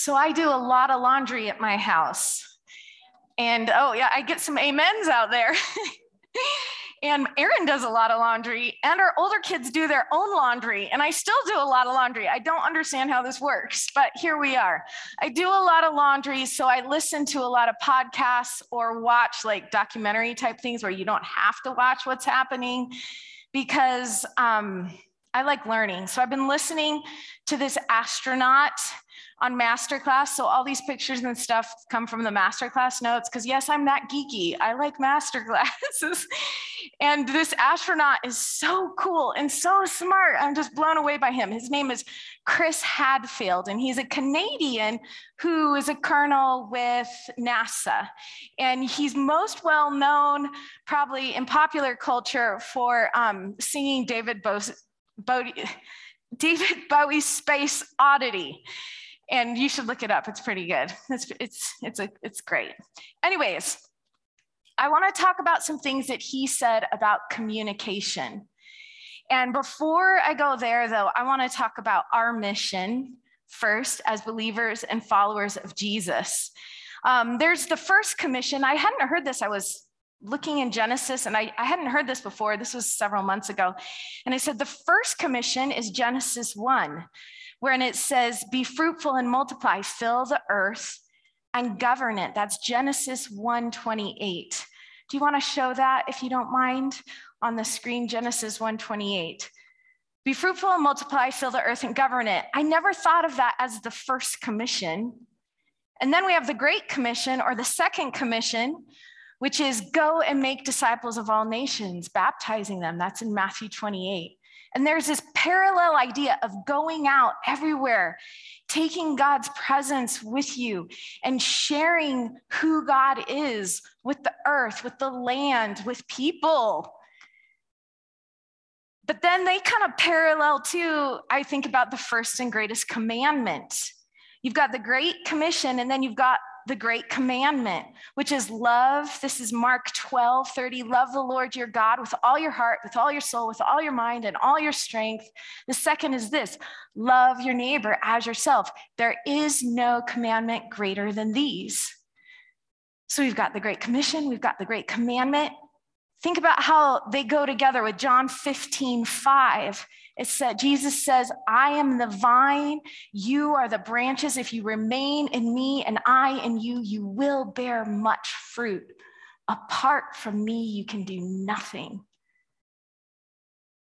So I do a lot of laundry at my house. And oh yeah, I get some amens out there. And Erin does a lot of laundry, and our older kids do their own laundry, and I still do a lot of laundry. I don't understand how this works, but here we are. I do a lot of laundry, so I listen to a lot of podcasts or watch like documentary type things where you don't have to watch what's happening, because I like learning. So I've been listening to this astronaut on Masterclass. So all these pictures and stuff come from the Masterclass notes, because yes, I'm not geeky. I like Masterclasses. And this astronaut is so cool and so smart. I'm just blown away by him. His name is Chris Hadfield, and he's a Canadian who is a colonel with NASA. And he's most well known probably in popular culture for singing David Bowie's Space Oddity. And you should look it up. It's pretty good. It's great. Anyways, I want to talk about some things that he said about communication. And before I go there, though, I want to talk about our mission first as believers and followers of Jesus. There's the first commission. I hadn't heard this. I was looking in Genesis, and I hadn't heard this before. This was several months ago. And I said, the first commission is Genesis 1. Wherein it says, be fruitful and multiply, fill the earth and govern it. That's Genesis 1:28. Do you want to show that, if you don't mind, on the screen? Genesis 1:28. Be fruitful and multiply, fill the earth and govern it. I never thought of that as the first commission. And then we have the Great Commission, or the second commission, which is go and make disciples of all nations, baptizing them. That's in Matthew 28. And there's this parallel idea of going out everywhere, taking God's presence with you and sharing who God is with the earth, with the land, with people. But then they kind of parallel too, I think, about the first and greatest commandment. You've got the Great Commission, and then you've got the Great Commandment, which is love. This is Mark 12:30. Love the Lord your God with all your heart, with all your soul, with all your mind, and all your strength. The second is this: love your neighbor as yourself. There is no commandment greater than these. So we've got the Great Commission, we've got the Great Commandment. Think about how they go together with John 15:5. It said, Jesus says, I am the vine, you are the branches. If you remain in me and I in you, you will bear much fruit. Apart from me, you can do nothing.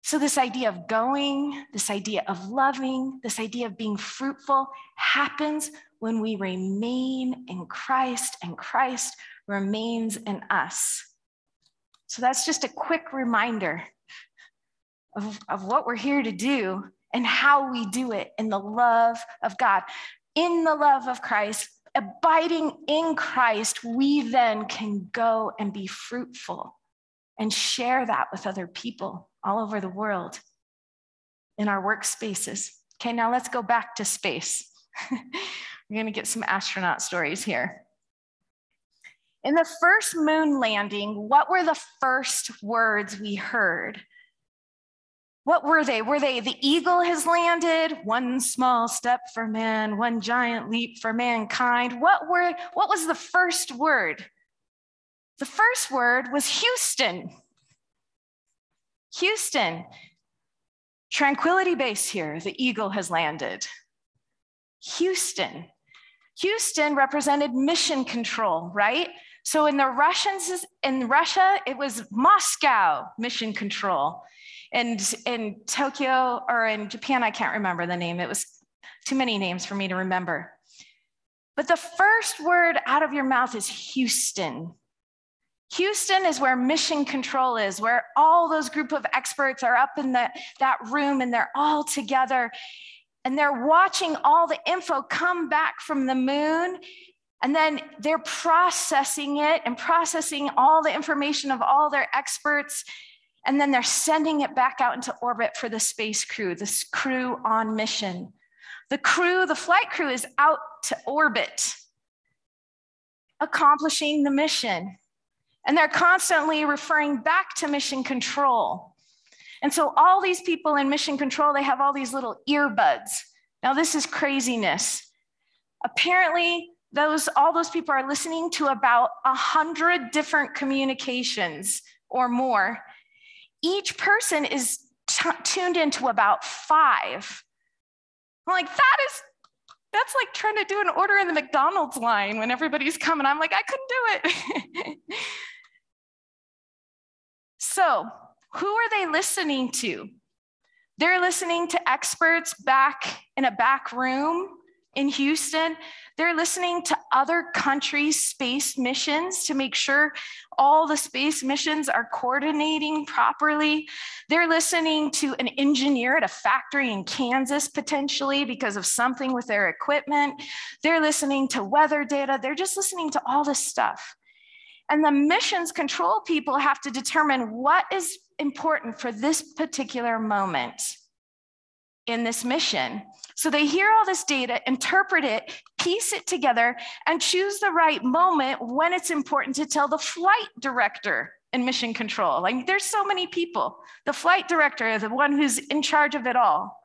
So this idea of going, this idea of loving, this idea of being fruitful happens when we remain in Christ, and Christ remains in us. So that's just a quick reminder of what we're here to do and how we do it in the love of God. In the love of Christ, abiding in Christ, we then can go and be fruitful and share that with other people all over the world in our workspaces. Okay, now let's go back to space. We're going to get some astronaut stories here. In the first moon landing, what were the first words we heard? What were they? Were they, the eagle has landed, one small step for man, one giant leap for mankind? What was the first word? The first word was Houston. Houston, Tranquility Base here, the eagle has landed. Houston. Houston represented mission control, right? So in the Russians, in Russia, it was Moscow mission control. And in Tokyo, or in Japan, I can't remember the name. It was too many names for me to remember. But the first word out of your mouth is Houston. Houston is where mission control is, where all those group of experts are up in that room, and they're all together. And they're watching all the info come back from the moon, and then they're processing it and processing all the information of all their experts, and then they're sending it back out into orbit for the space crew, this crew on mission. The crew, the flight crew, is out to orbit, accomplishing the mission. And they're constantly referring back to mission control. And so all these people in mission control, they have all these little earbuds. Now this is craziness. Apparently, all those people are listening to about 100 different communications or more. Each person is tuned into about 5. I'm like, that's like trying to do an order in the McDonald's line when everybody's coming. I'm like, I couldn't do it. So who are they listening to? They're listening to experts back in a back room in Houston. They're listening to other countries' space missions to make sure all the space missions are coordinating properly. They're listening to an engineer at a factory in Kansas, potentially, because of something with their equipment. They're listening to weather data. They're just listening to all this stuff. And the missions control people have to determine what is important for this particular moment in this mission. So they hear all this data, interpret it, piece it together, and choose the right moment when it's important to tell the flight director and mission control. Like, there's so many people. The flight director is the one who's in charge of it all.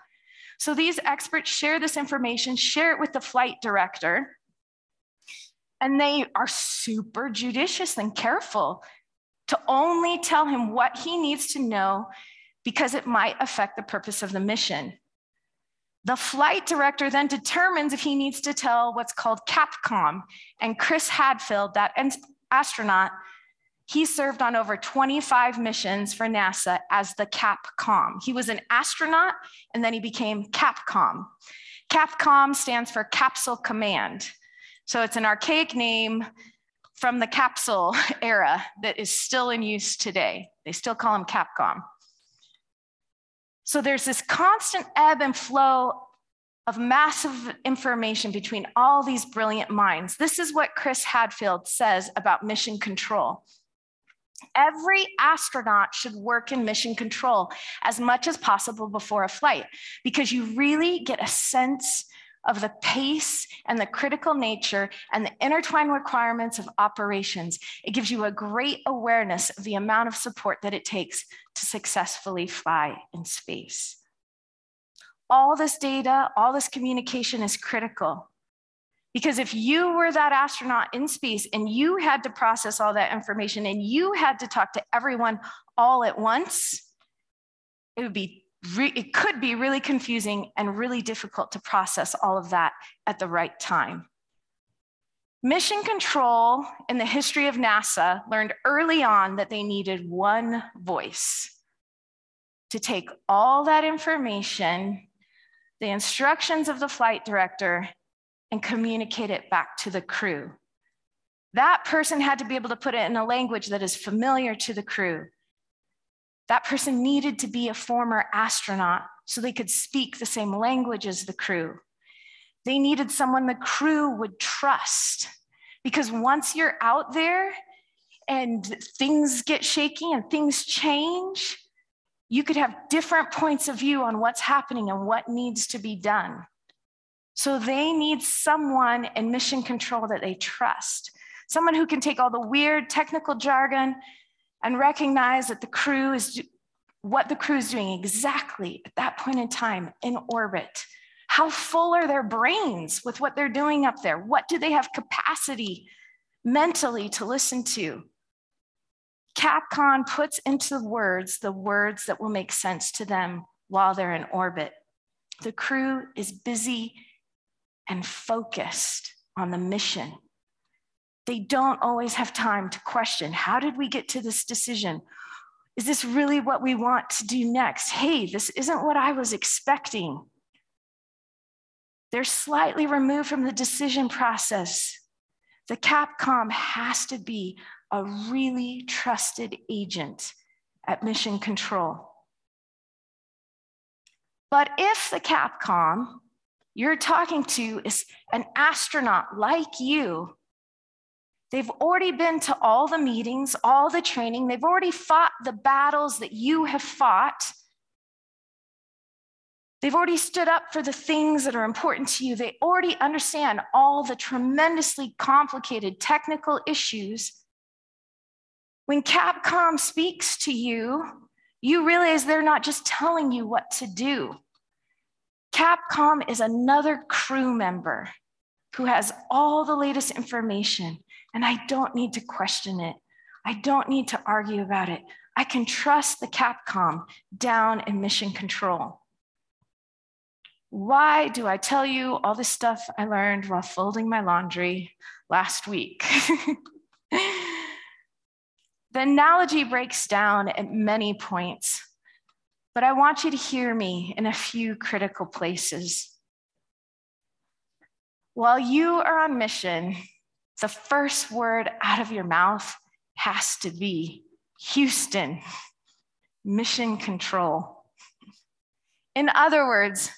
So these experts share this information, share it with the flight director, and they are super judicious and careful to only tell him what he needs to know because it might affect the purpose of the mission. The flight director then determines if he needs to tell what's called CAPCOM. And Chris Hadfield, that astronaut, he served on over 25 missions for NASA as the CAPCOM. He was an astronaut, and then he became CAPCOM. CAPCOM stands for Capsule Command. So it's an archaic name from the capsule era that is still in use today. They still call him CAPCOM. So there's this constant ebb and flow of massive information between all these brilliant minds. This is what Chris Hadfield says about mission control. Every astronaut should work in mission control as much as possible before a flight, because you really get a sense of the pace and the critical nature and the intertwined requirements of operations. It gives you a great awareness of the amount of support that it takes to successfully fly in space. All this data, all this communication is critical, because if you were that astronaut in space and you had to process all that information and you had to talk to everyone all at once, it would be it could be really confusing and really difficult to process all of that at the right time. Mission control in the history of NASA learned early on that they needed one voice to take all that information, the instructions of the flight director, and communicate it back to the crew. That person had to be able to put it in a language that is familiar to the crew. That person needed to be a former astronaut so they could speak the same language as the crew. They needed someone the crew would trust, because once you're out there and things get shaky and things change, you could have different points of view on what's happening and what needs to be done. So they need someone in mission control that they trust, someone who can take all the weird technical jargon and recognize that the crew is what the crew is doing exactly at that point in time in orbit. How full are their brains with what they're doing up there? What do they have capacity mentally to listen to? CAPCOM puts into the words that will make sense to them while they're in orbit. The crew is busy and focused on the mission. They don't always have time to question, how did we get to this decision? Is this really what we want to do next? Hey, this isn't what I was expecting. They're slightly removed from the decision process. The CAPCOM has to be a really trusted agent at mission control. But if the CAPCOM you're talking to is an astronaut like you, they've already been to all the meetings, all the training. They've already fought the battles that you have fought. They've already stood up for the things that are important to you. They already understand all the tremendously complicated technical issues. When CAPCOM speaks to you, you realize they're not just telling you what to do. CAPCOM is another crew member who has all the latest information, and I don't need to question it. I don't need to argue about it. I can trust the Capcom down in mission control. Why do I tell you all this stuff I learned while folding my laundry last week? The analogy breaks down at many points, but I want you to hear me in a few critical places. While you are on mission, the first word out of your mouth has to be Houston, mission control. In other words,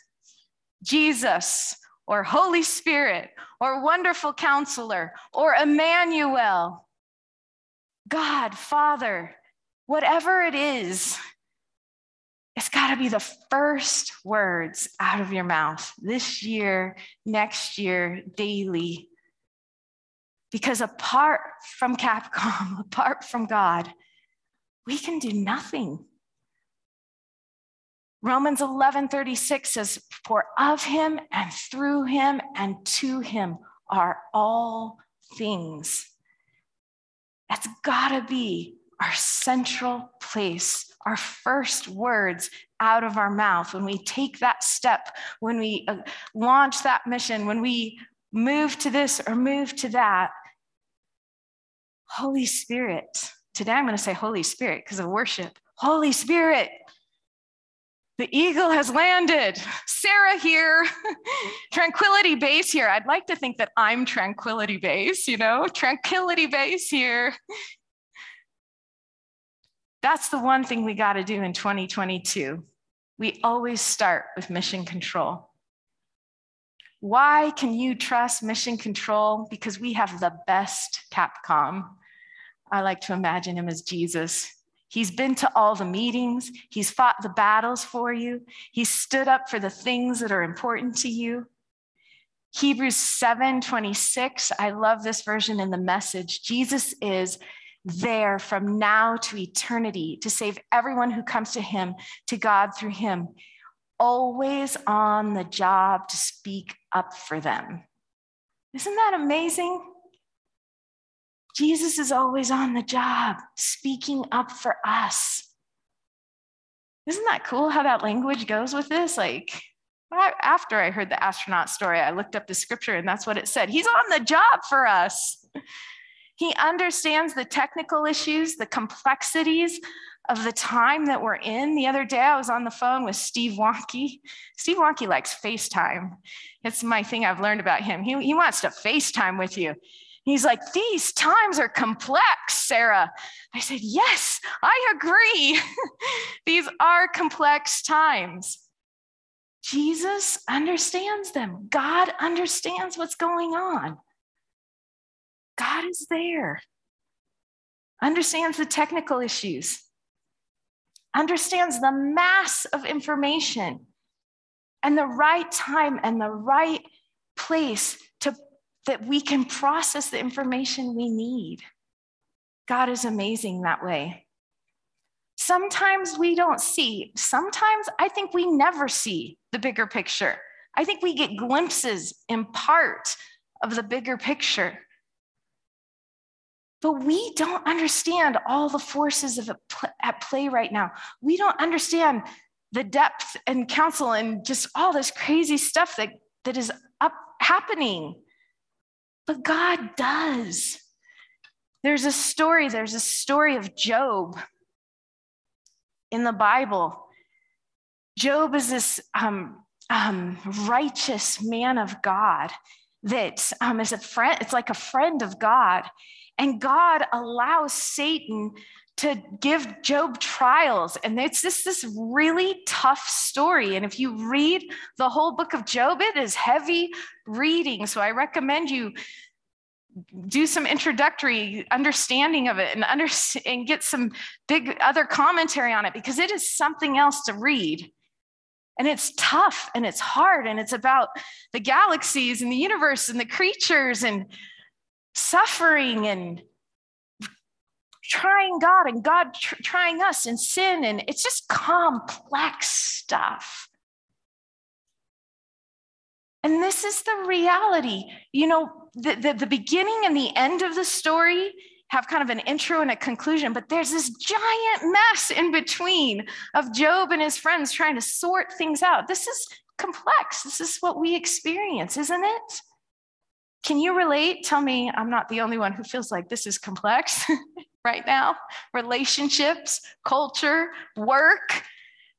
Jesus, or Holy Spirit, or Wonderful Counselor, or Emmanuel, God, Father, whatever it is, it's got to be the first words out of your mouth this year, next year, daily. Because apart from Capcom, apart from God, we can do nothing. Romans 11:36 says, "For of him and through him and to him are all things." That's got to be our central place, our first words out of our mouth. When we take that step, when we launch that mission, when we move to this or move to that, Holy Spirit. Today I'm going to say Holy Spirit because of worship. Holy Spirit, the eagle has landed. Sarah here, Tranquility Base here. I'd like to think that I'm Tranquility Base, you know, Tranquility Base here. That's the one thing we got to do in 2022. We always start with mission control. Why can you trust mission control? Because we have the best Capcom. I like to imagine him as Jesus. He's been to all the meetings. He's fought the battles for you. He's stood up for the things that are important to you. Hebrews 7:26, I love this version in the Message. Jesus is there from now to eternity to save everyone who comes to him, to God through him, always on the job to speak up for them. Isn't that amazing? Jesus is always on the job, speaking up for us. Isn't that cool how that language goes with this? Like, after I heard the astronaut story, I looked up the scripture and that's what it said. He's on the job for us. He understands the technical issues, the complexities of the time that we're in. The other day, I was on the phone with Steve Wonky. Steve Wonky likes FaceTime. It's my thing I've learned about him. He wants to FaceTime with you. He's like, these times are complex, Sarah. I said, yes, I agree. These are complex times. Jesus understands them. God understands what's going on. God is there, understands the technical issues, understands the mass of information and the right time and the right place that we can process the information we need. God is amazing that way. Sometimes we don't see, sometimes I think we never see the bigger picture. I think we get glimpses in part of the bigger picture. But we don't understand all the forces at play right now. We don't understand the depth and counsel and just all this crazy stuff that is happening. But God does. There's a story of Job in the Bible. Job is this righteous man of God that is a friend. It's like a friend of God. And God allows Satan to give Job trials. And it's just this really tough story. And if you read the whole book of Job, it is heavy reading. So I recommend you do some introductory understanding of it and get some big other commentary on it, because it is something else to read. And it's tough and it's hard. And it's about the galaxies and the universe and the creatures and suffering and trying God and God trying us and sin, and it's just complex stuff. And this is the reality. you know, the beginning and the end of the story have kind of an intro and a conclusion, but there's this giant mess in between of Job and his friends trying to sort things out. This is complex. This is what we experience, isn't it? Can you relate? Tell me I'm not the only one who feels like this is complex right now. Relationships, culture, work,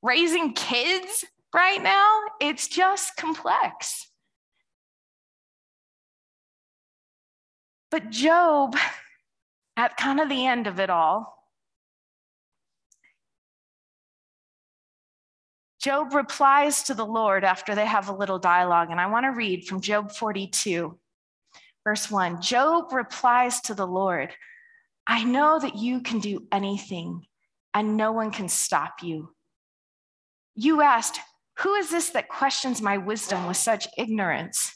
raising kids right now. It's just complex. But Job, at kind of the end of it all, Job replies to the Lord after they have a little dialogue. And I want to read from Job 42, verse 1. Job replies to the Lord, "I know that you can do anything, and no one can stop you. You asked, 'Who is this that questions my wisdom with such ignorance?'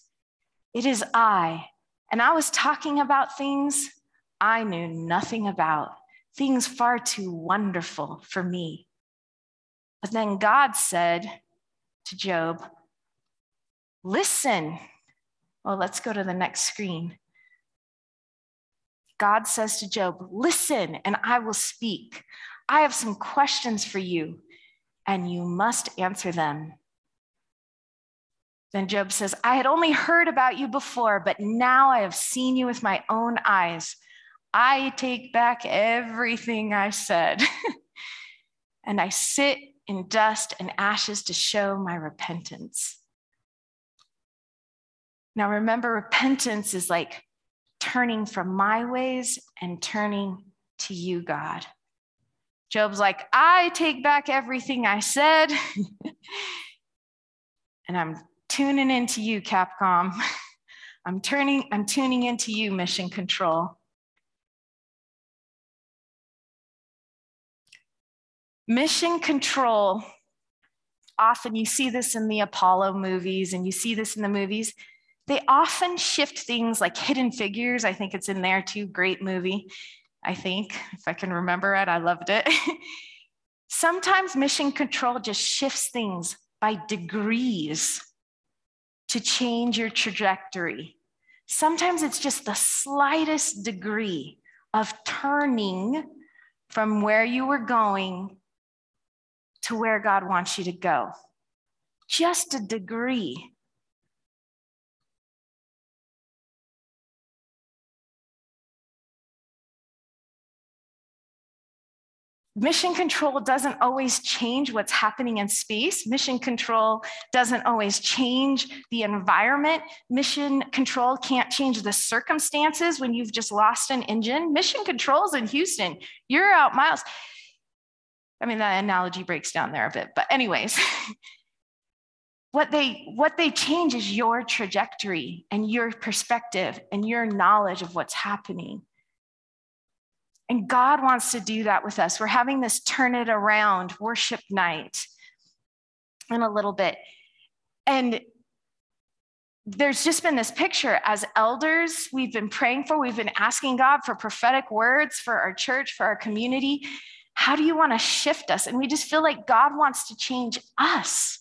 It is I, and I was talking about things I knew nothing about, things far too wonderful for me." But then God said to Job, "Listen." Well, let's go to the next screen. God says to Job, "Listen, and I will speak. I have some questions for you, and you must answer them." Then Job says, "I had only heard about you before, but now I have seen you with my own eyes. I take back everything I said, and I sit in dust and ashes to show my repentance." Now remember, repentance is like turning from my ways and turning to you, God. Job's like, "I take back everything I said, and I'm tuning into you, Capcom. I'm tuning into you, Mission Control." Mission control, often you see this in the Apollo movies and you see this in the movies. They often shift things like Hidden Figures. I think it's in there too. Great movie, I think. If I can remember it, I loved it. Sometimes mission control just shifts things by degrees to change your trajectory. Sometimes it's just the slightest degree of turning from where you were going to where God wants you to go. Just a degree. Mission control doesn't always change what's happening in space. Mission control doesn't always change the environment. Mission control can't change the circumstances when you've just lost an engine. Mission control's in Houston. You're out miles. I mean, that analogy breaks down there a bit, but anyways, what they change is your trajectory and your perspective and your knowledge of what's happening. And God wants to do that with us. We're having this turn it around worship night in a little bit. And there's just been this picture as elders, we've been praying for, we've been asking God for prophetic words for our church, for our community. How do you want to shift us? And we just feel like God wants to change us.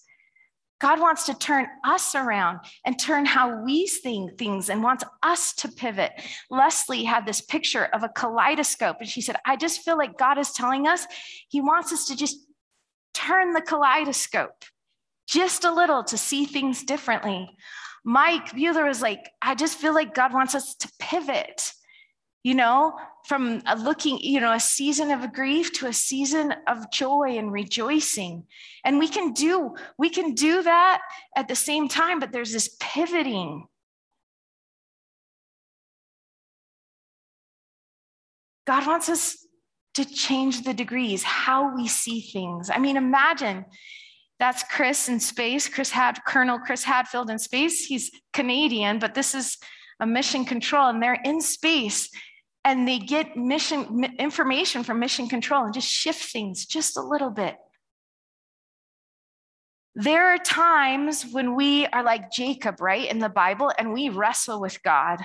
God wants to turn us around and turn how we see things and wants us to pivot. Leslie had this picture of a kaleidoscope, and she said, "I just feel like God is telling us he wants us to just turn the kaleidoscope just a little to see things differently." Mike Buehler was like, "I just feel like God wants us to pivot, you know, from a season of grief to a season of joy and rejoicing." And we can do that at the same time, but there's this pivoting. God wants us to change the degrees, how we see things. I mean, imagine that's Chris in space, Colonel Chris Hadfield in space. He's Canadian, but this is a mission control, and they're in space. And they get mission information from mission control and just shift things just a little bit. There are times when we are like Jacob, right, in the Bible, and we wrestle with God.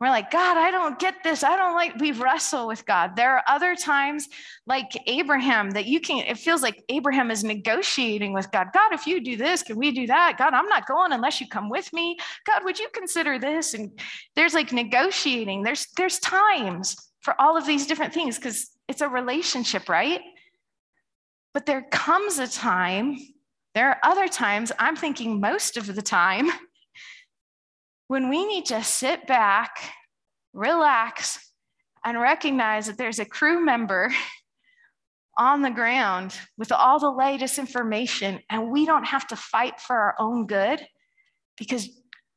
We're like, God, I don't get this. I don't like, we wrestle with God. There are other times like Abraham that you can, it feels like Abraham is negotiating with God. God, if you do this, can we do that? God, I'm not going unless you come with me. God, would you consider this? And there's like negotiating. There's times for all of these different things because it's a relationship, right? But there comes a time, there are other times, I'm thinking most of the time, when we need to sit back, relax, and recognize that there's a crew member on the ground with all the latest information, and we don't have to fight for our own good because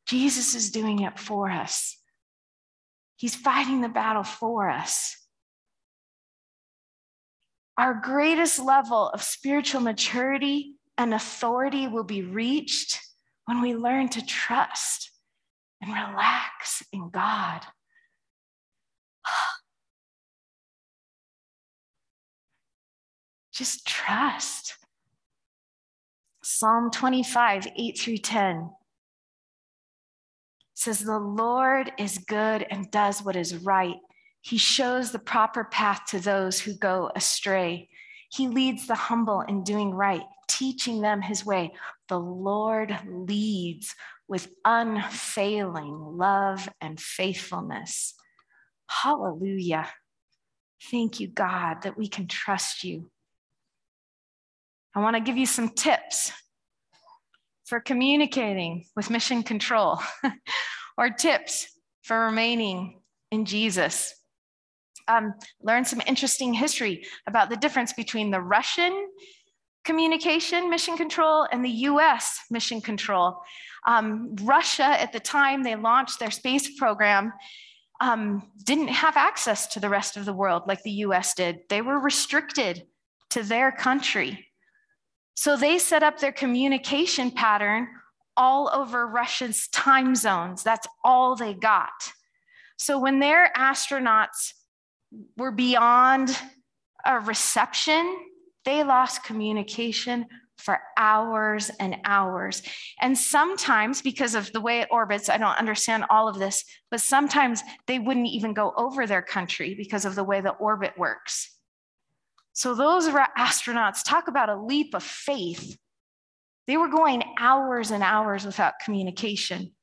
Jesus is doing it for us. He's fighting the battle for us. Our greatest level of spiritual maturity and authority will be reached when we learn to trust and relax in God. Just trust. Psalm 25, 8 through 10 says, "The Lord is good and does what is right. He shows the proper path to those who go astray. He leads the humble in doing right, teaching them his way. The Lord leads with unfailing love and faithfulness." Hallelujah. Thank you, God, that we can trust you. I want to give you some tips for communicating with mission control or tips for remaining in Jesus. Learn some interesting history about the difference between the Russian communication mission control and the US mission control. Russia, at the time they launched their space program, didn't have access to the rest of the world like the US did. They were restricted to their country. So they set up their communication pattern all over Russia's time zones. That's all they got. So when their astronauts were beyond a reception, they lost communication for hours and hours. And sometimes, because of the way it orbits, I don't understand all of this, but sometimes they wouldn't even go over their country because of the way the orbit works. So those astronauts, talk about a leap of faith. They were going hours and hours without communication.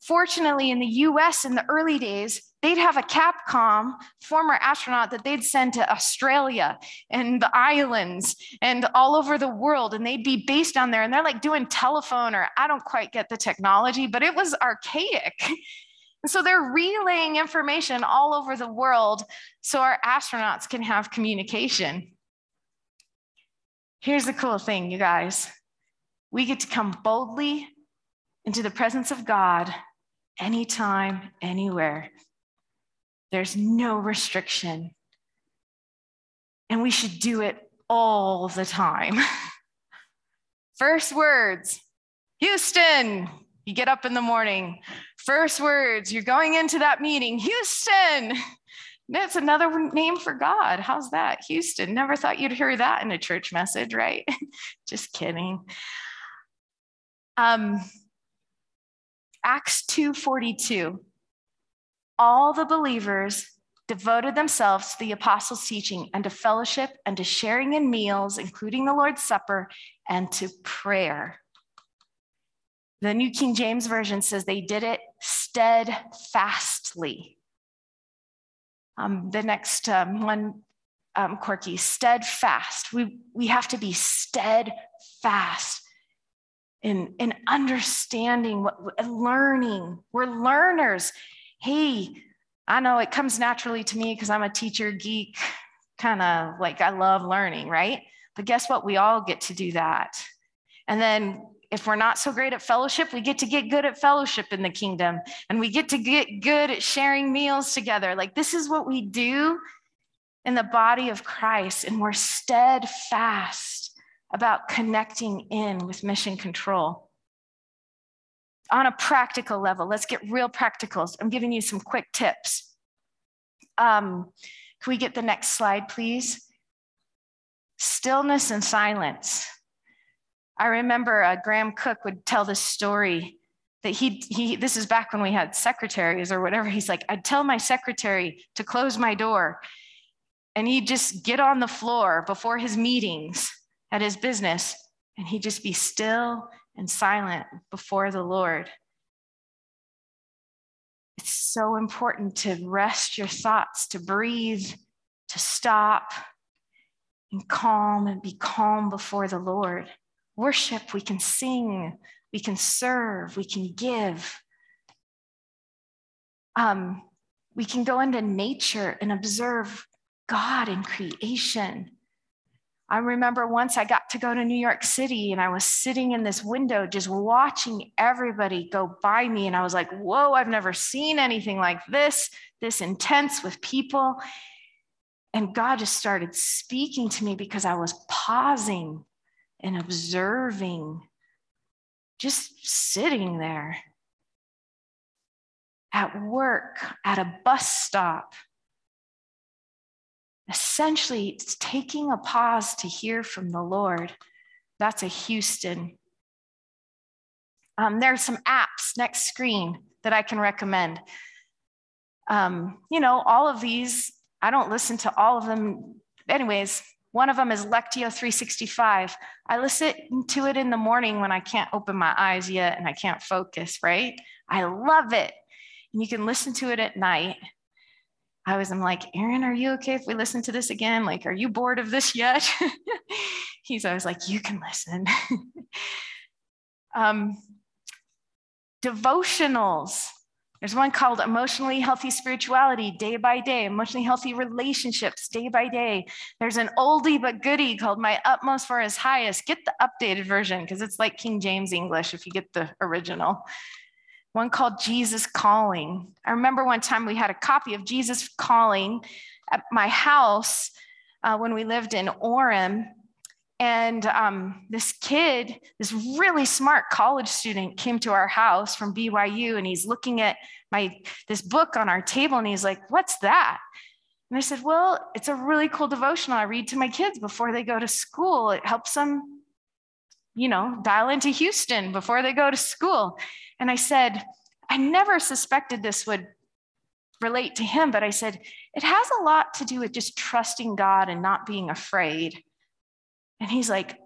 Fortunately, in the US in the early days, they'd have a Capcom former astronaut that they'd send to Australia and the islands and all over the world, and they'd be based on there, and they're like doing telephone, or I don't quite get the technology, but it was archaic. And so they're relaying information all over the world so our astronauts can have communication. Here's the cool thing, you guys. We get to come boldly into the presence of God anytime, anywhere. There's no restriction. And we should do it all the time. First words, Houston, you get up in the morning. First words, you're going into that meeting, Houston. That's another name for God. How's that? Houston. Never thought you'd hear that in a church message, right? Just kidding. Acts 2:42, all the believers devoted themselves to the apostles' teaching and to fellowship and to sharing in meals, including the Lord's Supper, and to prayer. The New King James Version says they did it steadfastly. The next one, quirky, steadfast. We have to be steadfast in understanding, learning. We're learners. Hey, I know it comes naturally to me because I'm a teacher geek, kind of like I love learning, right? But guess what? We all get to do that. And then if we're not so great at fellowship, we get to get good at fellowship in the kingdom, and we get to get good at sharing meals together. Like, this is what we do in the body of Christ, and we're steadfast about connecting in with mission control. On a practical level, let's get real practical. I'm giving you some quick tips. Can we get the next slide, please? Stillness and silence. I remember Graham Cook would tell this story that he this is back when we had secretaries or whatever. He's like, I'd tell my secretary to close my door, and he'd just get on the floor before his meetings at his business, and he'd just be still and silent before the Lord. It's so important to rest your thoughts, to breathe, to stop and calm and be calm before the Lord. Worship, we can sing, we can serve, we can give. We can go into nature and observe God in creation. I remember once I got to go to New York City, and I was sitting in this window just watching everybody go by me. And I was like, whoa, I've never seen anything like this intense with people. And God just started speaking to me because I was pausing and observing, just sitting there. At work, at a bus stop. Essentially, it's taking a pause to hear from the Lord. That's a Houston. There are some apps, next screen, that I can recommend. You know, all of these, I don't listen to all of them. Anyways, one of them is Lectio 365. I listen to it in the morning when I can't open my eyes yet and I can't focus, right? I love it. And you can listen to it at night. I'm like, Aaron, are you okay if we listen to this again? Like, are you bored of this yet? He's always like, you can listen. Devotionals. There's one called Emotionally Healthy Spirituality, day by day. Emotionally Healthy Relationships, day by day. There's an oldie but goodie called My Utmost for His Highest. Get the updated version because it's like King James English if you get the original. One called Jesus Calling. I remember one time we had a copy of Jesus Calling at my house when we lived in Orem. And this kid, this really smart college student, came to our house from BYU, and he's looking at this book on our table, and he's like, what's that? And I said, well, it's a really cool devotional I read to my kids before they go to school. It helps them, you know, dial into Houston before they go to school. And I said, I never suspected this would relate to him, but I said, it has a lot to do with just trusting God and not being afraid. And he's like,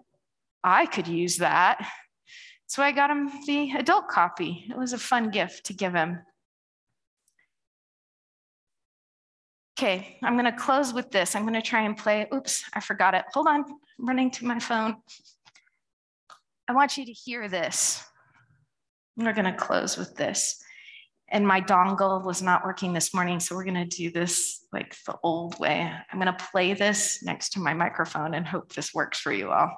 I could use that. So I got him the adult copy. It was a fun gift to give him. Okay, I'm going to close with this. I'm going to try and play. Oops, I forgot it. Hold on, I'm running to my phone. I want you to hear this. We're going to close with this. And my dongle was not working this morning, so we're going to do this like the old way. I'm going to play this next to my microphone and hope this works for you all.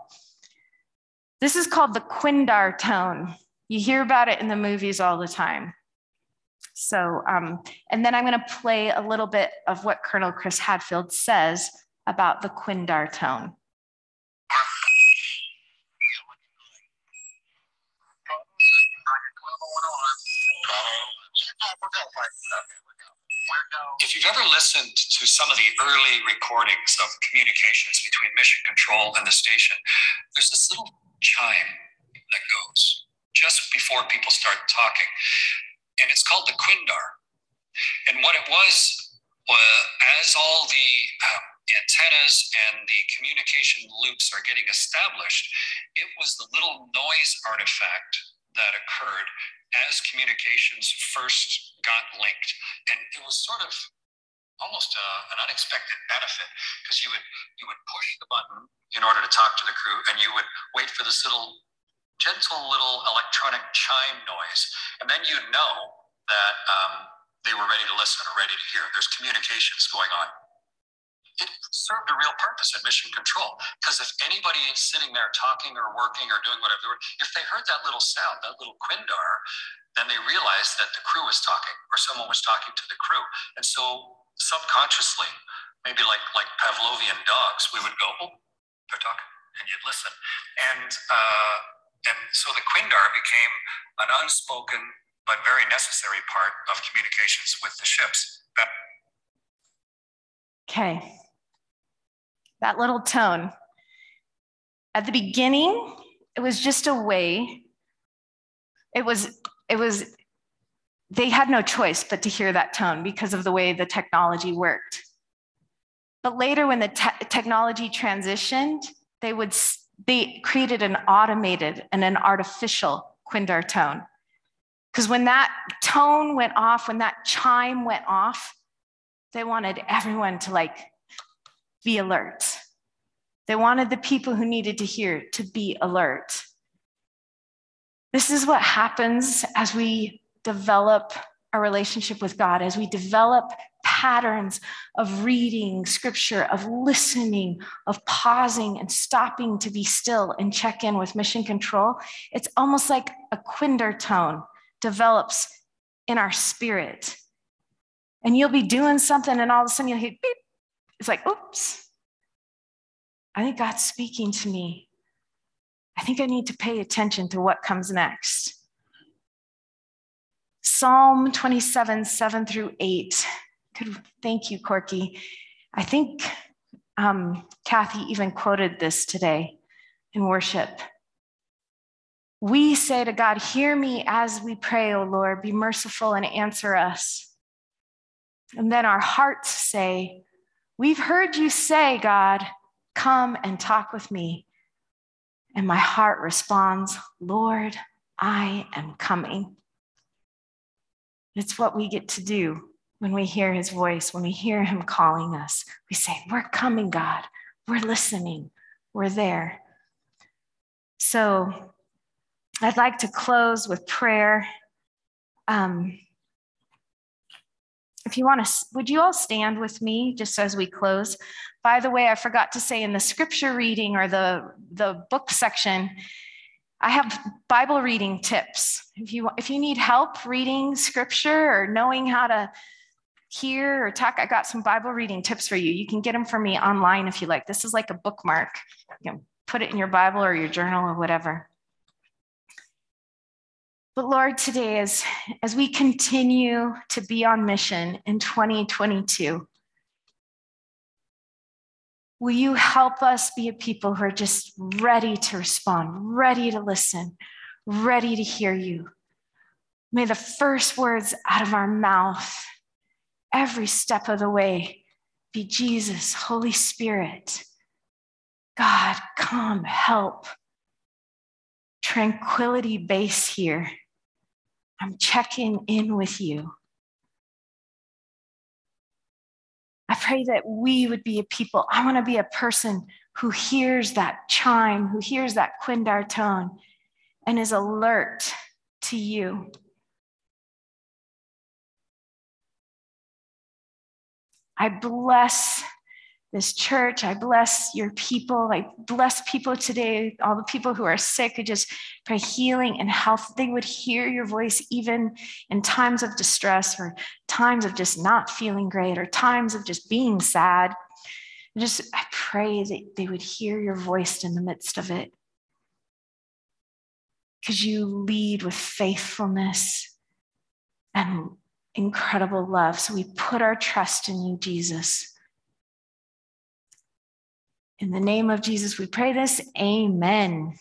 This is called the Quindar tone. You hear about it in the movies all the time. So, and then I'm going to play a little bit of what Colonel Chris Hadfield says about the Quindar tone. If you've ever listened to some of the early recordings of communications between mission control and the station, there's this little chime that goes just before people start talking, and it's called the Quindar. And what it was as all the antennas and the communication loops are getting established, it was the little noise artifact that occurred as communications first got linked. And it was sort of almost an unexpected benefit, because you would push the button in order to talk to the crew, and you would wait for this little gentle little electronic chime noise, and then you'd know that they were ready to listen or ready to hear. There's communications going on. It served a real purpose in mission control, because if anybody is sitting there talking or working or doing whatever they were, if they heard that little sound, that little Quindar, then they realized that the crew was talking or someone was talking to the crew. And so subconsciously, maybe like Pavlovian dogs, we would go, oh, they're talking, and you'd listen. And so the Quindar became an unspoken but very necessary part of communications with the ships. Okay. That little tone. At the beginning, it was just a way. It was it was, they had no choice but to hear that tone because of the way the technology worked. But later when the technology transitioned, they created an automated and an artificial Quindar tone. Because when that tone went off, when that chime went off, they wanted everyone to be alert. They wanted the people who needed to hear to be alert. This is what happens as we develop our relationship with God, as we develop patterns of reading scripture, of listening, of pausing and stopping to be still and check in with mission control. It's almost like a Quindar tone develops in our spirit. And you'll be doing something and all of a sudden you'll hear beep. It's like, oops, I think God's speaking to me. I think I need to pay attention to what comes next. Psalm 27, 7-8. Thank you, Corky. I think Kathy even quoted this today in worship. We say to God, hear me as we pray, O Lord, be merciful and answer us. And then our hearts say, we've heard you say, God, come and talk with me. And my heart responds, Lord, I am coming. It's what we get to do when we hear his voice, when we hear him calling us. We say, we're coming, God. We're listening. We're there. So I'd like to close with prayer. If you want to, would you all stand with me just as we close? By the way, I forgot to say in the scripture reading or the book section, I have Bible reading tips. If you need help reading scripture or knowing how to hear or talk, I got some Bible reading tips for you. You can get them for me online if you like. This is like a bookmark. You can put it in your Bible or your journal or whatever. But Lord, today as we continue to be on mission in 2022, will you help us be a people who are just ready to respond, ready to listen, ready to hear you? May the first words out of our mouth, every step of the way, be Jesus, Holy Spirit, God, come, help. Tranquility base here. I'm checking in with you. I pray that we would be a people. I want to be a person who hears that chime, who hears that Quindar tone and is alert to you. I bless this church. I bless your people. I bless people today, all the people who are sick. I just pray healing and health. They would hear your voice even in times of distress or times of just not feeling great or times of just being sad. I pray that they would hear your voice in the midst of it. Because you lead with faithfulness and incredible love. So we put our trust in you, Jesus. In the name of Jesus, we pray this. Amen.